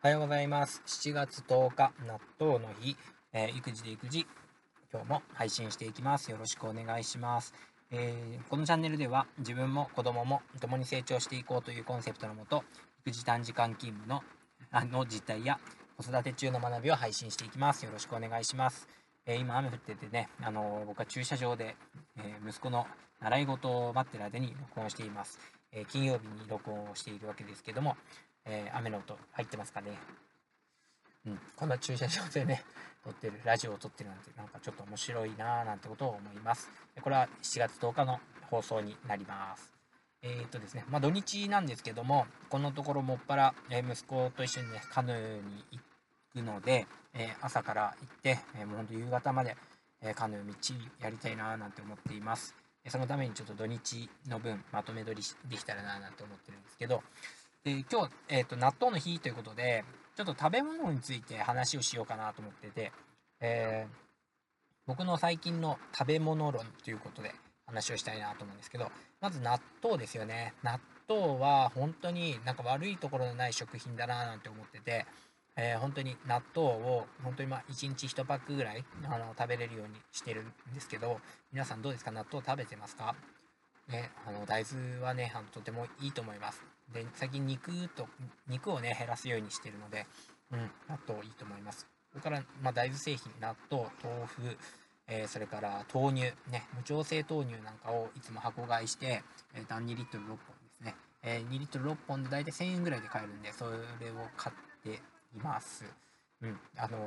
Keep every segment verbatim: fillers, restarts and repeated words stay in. おはようございます。しちがつとおか、納豆の日、えー、育児で育児、今日も配信していきます。よろしくお願いします。えー、このチャンネルでは、自分も子供も共に成長していこうというコンセプトのもと、育児短時間勤務の、あの実態や子育て中の学びを配信していきます。よろしくお願いします。えー、今雨降っててね、あのー、僕は駐車場で、えー、息子の習い事を待ってる間に録音しています。えー、金曜日に録音をしているわけですけども、えー、雨の音入ってますかね。うん、こんな駐車場でね、撮ってる、ラジオを撮ってるなんて、なんかちょっと面白いなぁなんてことを思います。これはしちがつとおかの放送になります。えー、っとですね、まあ土日なんですけども、このところもっぱら、えー、息子と一緒にね、カヌーに行くので、えー、朝から行って、えー、もうほんと夕方まで、えー、カヌーみっちりやりたいなぁなんて思っています。そのためにちょっと土日の分、まとめ撮りできたらなぁなんて思ってるんですけど、で今日、えーと、納豆の日ということで、ちょっと食べ物について話をしようかなと思ってて、えー、僕の最近の食べ物論ということで話をしたいなと思うんですけど、まず納豆ですよね。納豆は本当になんか悪いところのない食品だななんて思ってて、えー、本当に納豆を本当にまあいちにちいちパックぐらいあの食べれるようにしてるんですけど、皆さんどうですか？納豆食べてますか？ね、あの大豆はね、あのとてもいいと思います。で、最近肉と、肉をね、減らすようにしてるので、うん、納豆いいと思います。それから、まあ、大豆製品、納豆、豆腐、えー、それから豆乳、ね、無調整豆乳なんかをいつも箱買いして、えー、単にリットルろっぽんですね。えー、にリットルろっぽんで大体せんえんぐらいで買えるんで、それを買っています。うん、あのー、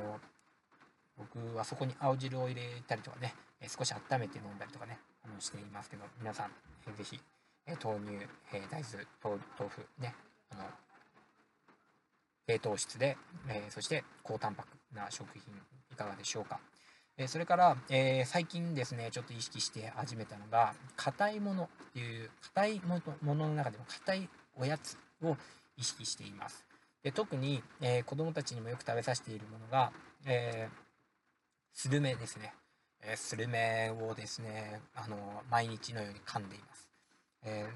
僕はそこに青汁を入れたりとかね、えー、少し温めて飲んだりとかね、していますけど、皆さん、えー、ぜひ、えー、豆乳、えー、大豆、豆、豆腐ね、あの低糖質で、えー、そして高タンパクな食品いかがでしょうか。えー、それから、えー、最近ですね、ちょっと意識して始めたのが、硬いものっていう、硬いものの中でも硬いおやつを意識しています。で、特に、えー、子どもたちにもよく食べさせているものが、えー、スルメですね。えー、スルメをですね、あのー、毎日のように噛んでいます。えー、なんか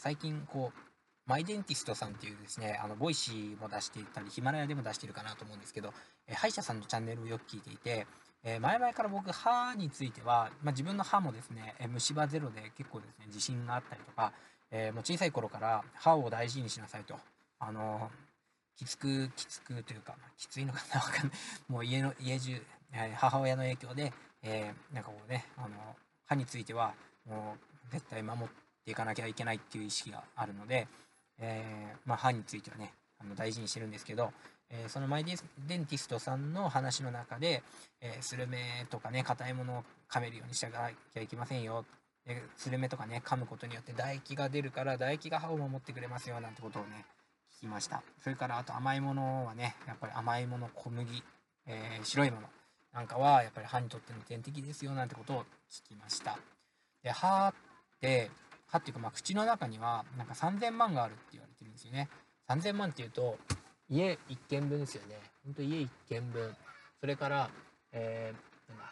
最近こう、マイデンティストさんっていうですね、あのボイシーも出していたり、ヒマラヤでも出しているかなと思うんですけど、えー、歯医者さんのチャンネルをよく聞いていて、えー、前々から僕、歯については、まあ、自分の歯もですね、えー、虫歯ゼロで結構ですね、自信があったりとか、えー、もう小さい頃から歯を大事にしなさいと。あのーきつくきつくというか、きついのかな、わかんない。もう家の、家中、母親の影響で、えー、なんかこうね、あの、歯については、もう、絶対守っていかなきゃいけないっていう意識があるので、えー、まあ、歯についてはね、あの大事にしてるんですけど、えー、そのマイデンティストさんの話の中で、えー、スルメとかね、硬いものを噛めるようにしなきゃいけませんよ。えー、スルメとかね、噛むことによって唾液が出るから、唾液が歯を守ってくれますよ、なんてことをね、聞きました。それからあと甘いものはね、やっぱり甘いもの、小麦、えー、白いものなんかはやっぱり歯にとっての天敵ですよなんてことを聞きました。で、歯って、歯っていうか、まあ、口の中にはなんかさんぜんまんがあるって言われてるんですよね。さんぜんまんっていうと家いっけんぶんですよね。ほんと家いっけんぶん。それから、えー、なんだ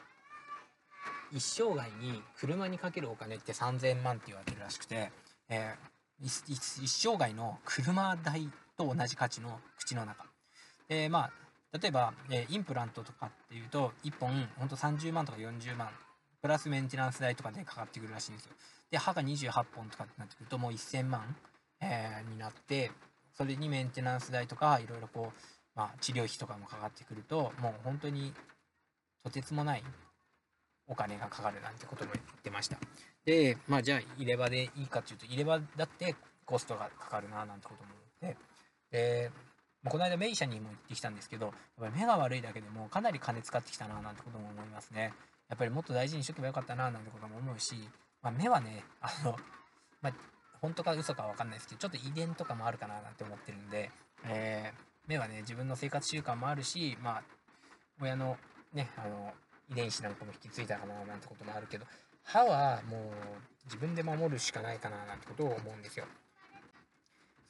一生涯に車にかけるお金ってさんぜんまんって言われてるらしくて、えー一, 一生涯の車代と同じ価値の口の中で、まあ、例えば、えー、インプラントとかっていうといっぽんほんとさんじゅうまんとかよんじゅうまんプラスメンテナンス代とかでかかってくるらしいんですよ。で、歯がにじゅうはっぽんとかってなってくるともうせんまん、えー、になって、それにメンテナンス代とかいろいろこう、まあ、治療費とかもかかってくると、もう本当にとてつもないお金がかかるなんてことも言ってました。で、まあ、じゃあ入れ歯でいいかっていうと、入れ歯だってコストがかかるななんてことも思って、で、まあ、この間メイシャにも行ってきたんですけど、やっぱり目が悪いだけでもかなり金使ってきたななんてことも思いますね。やっぱりもっと大事にしとけばよかったななんてことも思うし、まあ、目はね、あの、まあ、本当か嘘かわかんないですけど、ちょっと遺伝とかもあるかななんて思ってるんで、えー、目はね、自分の生活習慣もあるし、まあ、親のね、あの遺伝子なんかも引き継いだかななんてこともあるけど、歯はもう自分で守るしかないかななんてことを思うんですよ。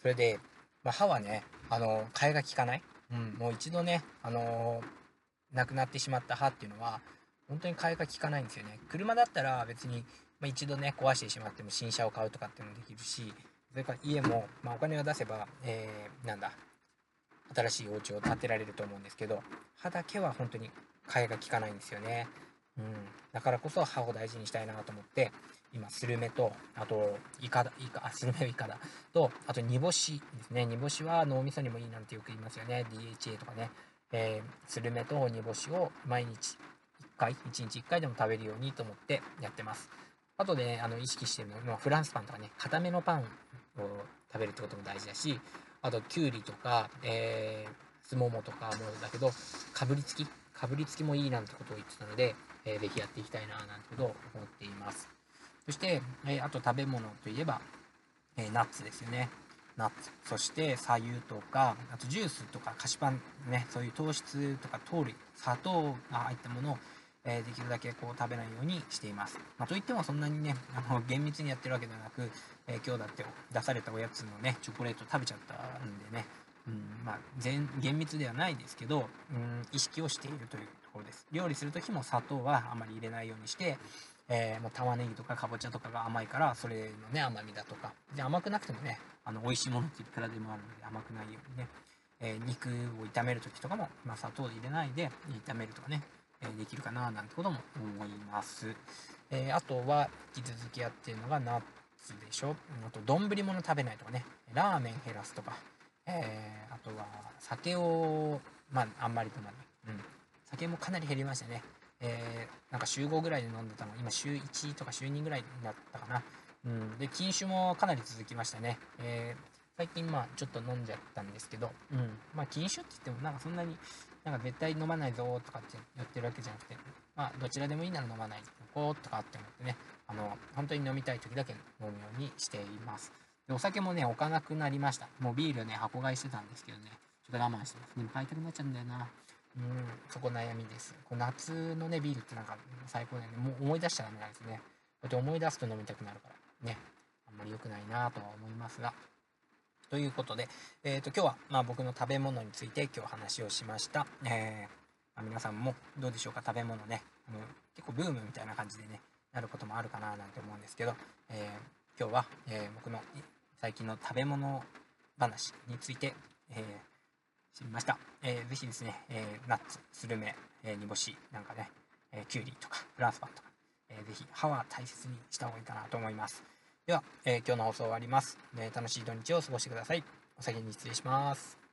それで、まあ、歯はね、あの替えが利かない、うん、もう一度ね、あのなくなってしまった歯っていうのは本当に替えが利かないんですよね。車だったら別に、まあ、一度ね壊してしまっても新車を買うとかっていうのもできるし、それから家も、まあ、お金を出せば、えー、なんだ新しいお家を建てられると思うんですけど、歯だけは本当に替えが利かないんですよね。うん、だからこそ歯を大事にしたいなと思って、今スルメとあとイカだイカあスルメはイカだと、あと煮干しですね。煮干しは脳みそにもいいなんてよく言いますよね。 ディーエイチエー とかね、えー、スルメと煮干しを毎日いっかいいちにちいっかいでも食べるようにと思ってやってます。あとね、あの意識してるのはフランスパンとかね、固めのパンを食べるってことも大事だし、あときゅうりとか、えー、すももとかもだけど、かぶりつきかぶりつきもいいなんてことを言ってたので、えー、ぜひやっていきたいななんてことを思っています。そして、えー、あと食べ物といえば、えー、ナッツですよね。ナッツ、そして左右とか、あとジュースとか菓子パンね、そういう糖質とか糖類、砂糖ああいったものを、えー、できるだけこう食べないようにしています。まあ、といってもそんなにね、あの厳密にやってるわけではなく、えー、今日だって出されたおやつのねチョコレート食べちゃったんでね、うん、まあ全厳密ではないですけど、うん、意識をしているというところです。料理する時も砂糖はあまり入れないようにして、えー、もう玉ねぎとかかぼちゃとかが甘いから、それのね甘みだとかで、甘くなくてもね、あの美味しいものっていくらでもあるので、甘くないようにね、えー、肉を炒める時とかも、まあ、砂糖入れないで炒めるとかね、えー、できるかななんてことも思います。えー、あとは引き続きやってるのがナッツでしょ。あと丼物食べないとかね、ラーメン減らすとか、えー、あとは酒を、まあ、あんまり飲まない、うん、酒もかなり減りましたね。えー、なんか週ごぐらいで飲んでたのが今週いちとか週にぐらいになったかな、うん、で禁酒もかなり続きましたね。えー、最近まあちょっと飲んじゃったんですけど、うん、まあ禁酒って言ってもなんかそんなになんか絶対飲まないぞとかってやってるわけじゃなくて、まあどちらでもいいなら飲まないこうとかって思ってね、あの本当に飲みたい時だけ飲むようにしています。でお酒もね置かなくなりました。もうビールね箱買いしてたんですけどね、ちょっと我慢してます。でも買いたくなっちゃうんだよな。うん、そこ悩みです。こう夏のねビールってなんか最高だよね。もう思い出しちゃダメなんですね。だって思い出すと飲みたくなるからね、あんまり良くないなとは思いますが、ということで、えー、と今日はまあ僕の食べ物について今日話をしました。えー、皆さんもどうでしょうか。食べ物ね、あの結構ブームみたいな感じでねなることもあるかななんて思うんですけど、えー、今日は、えー、僕の最近の食べ物話について、えー、知りました。えー、ぜひですね、えー、ナッツ、スルメ、えー、煮干しなんかね、えー、きゅうりとかフランスパンとか、えー、ぜひ歯は大切にした方がいいかなと思います。では、えー、今日の放送終わります。えー、楽しい土日を過ごしてください。お先に失礼します。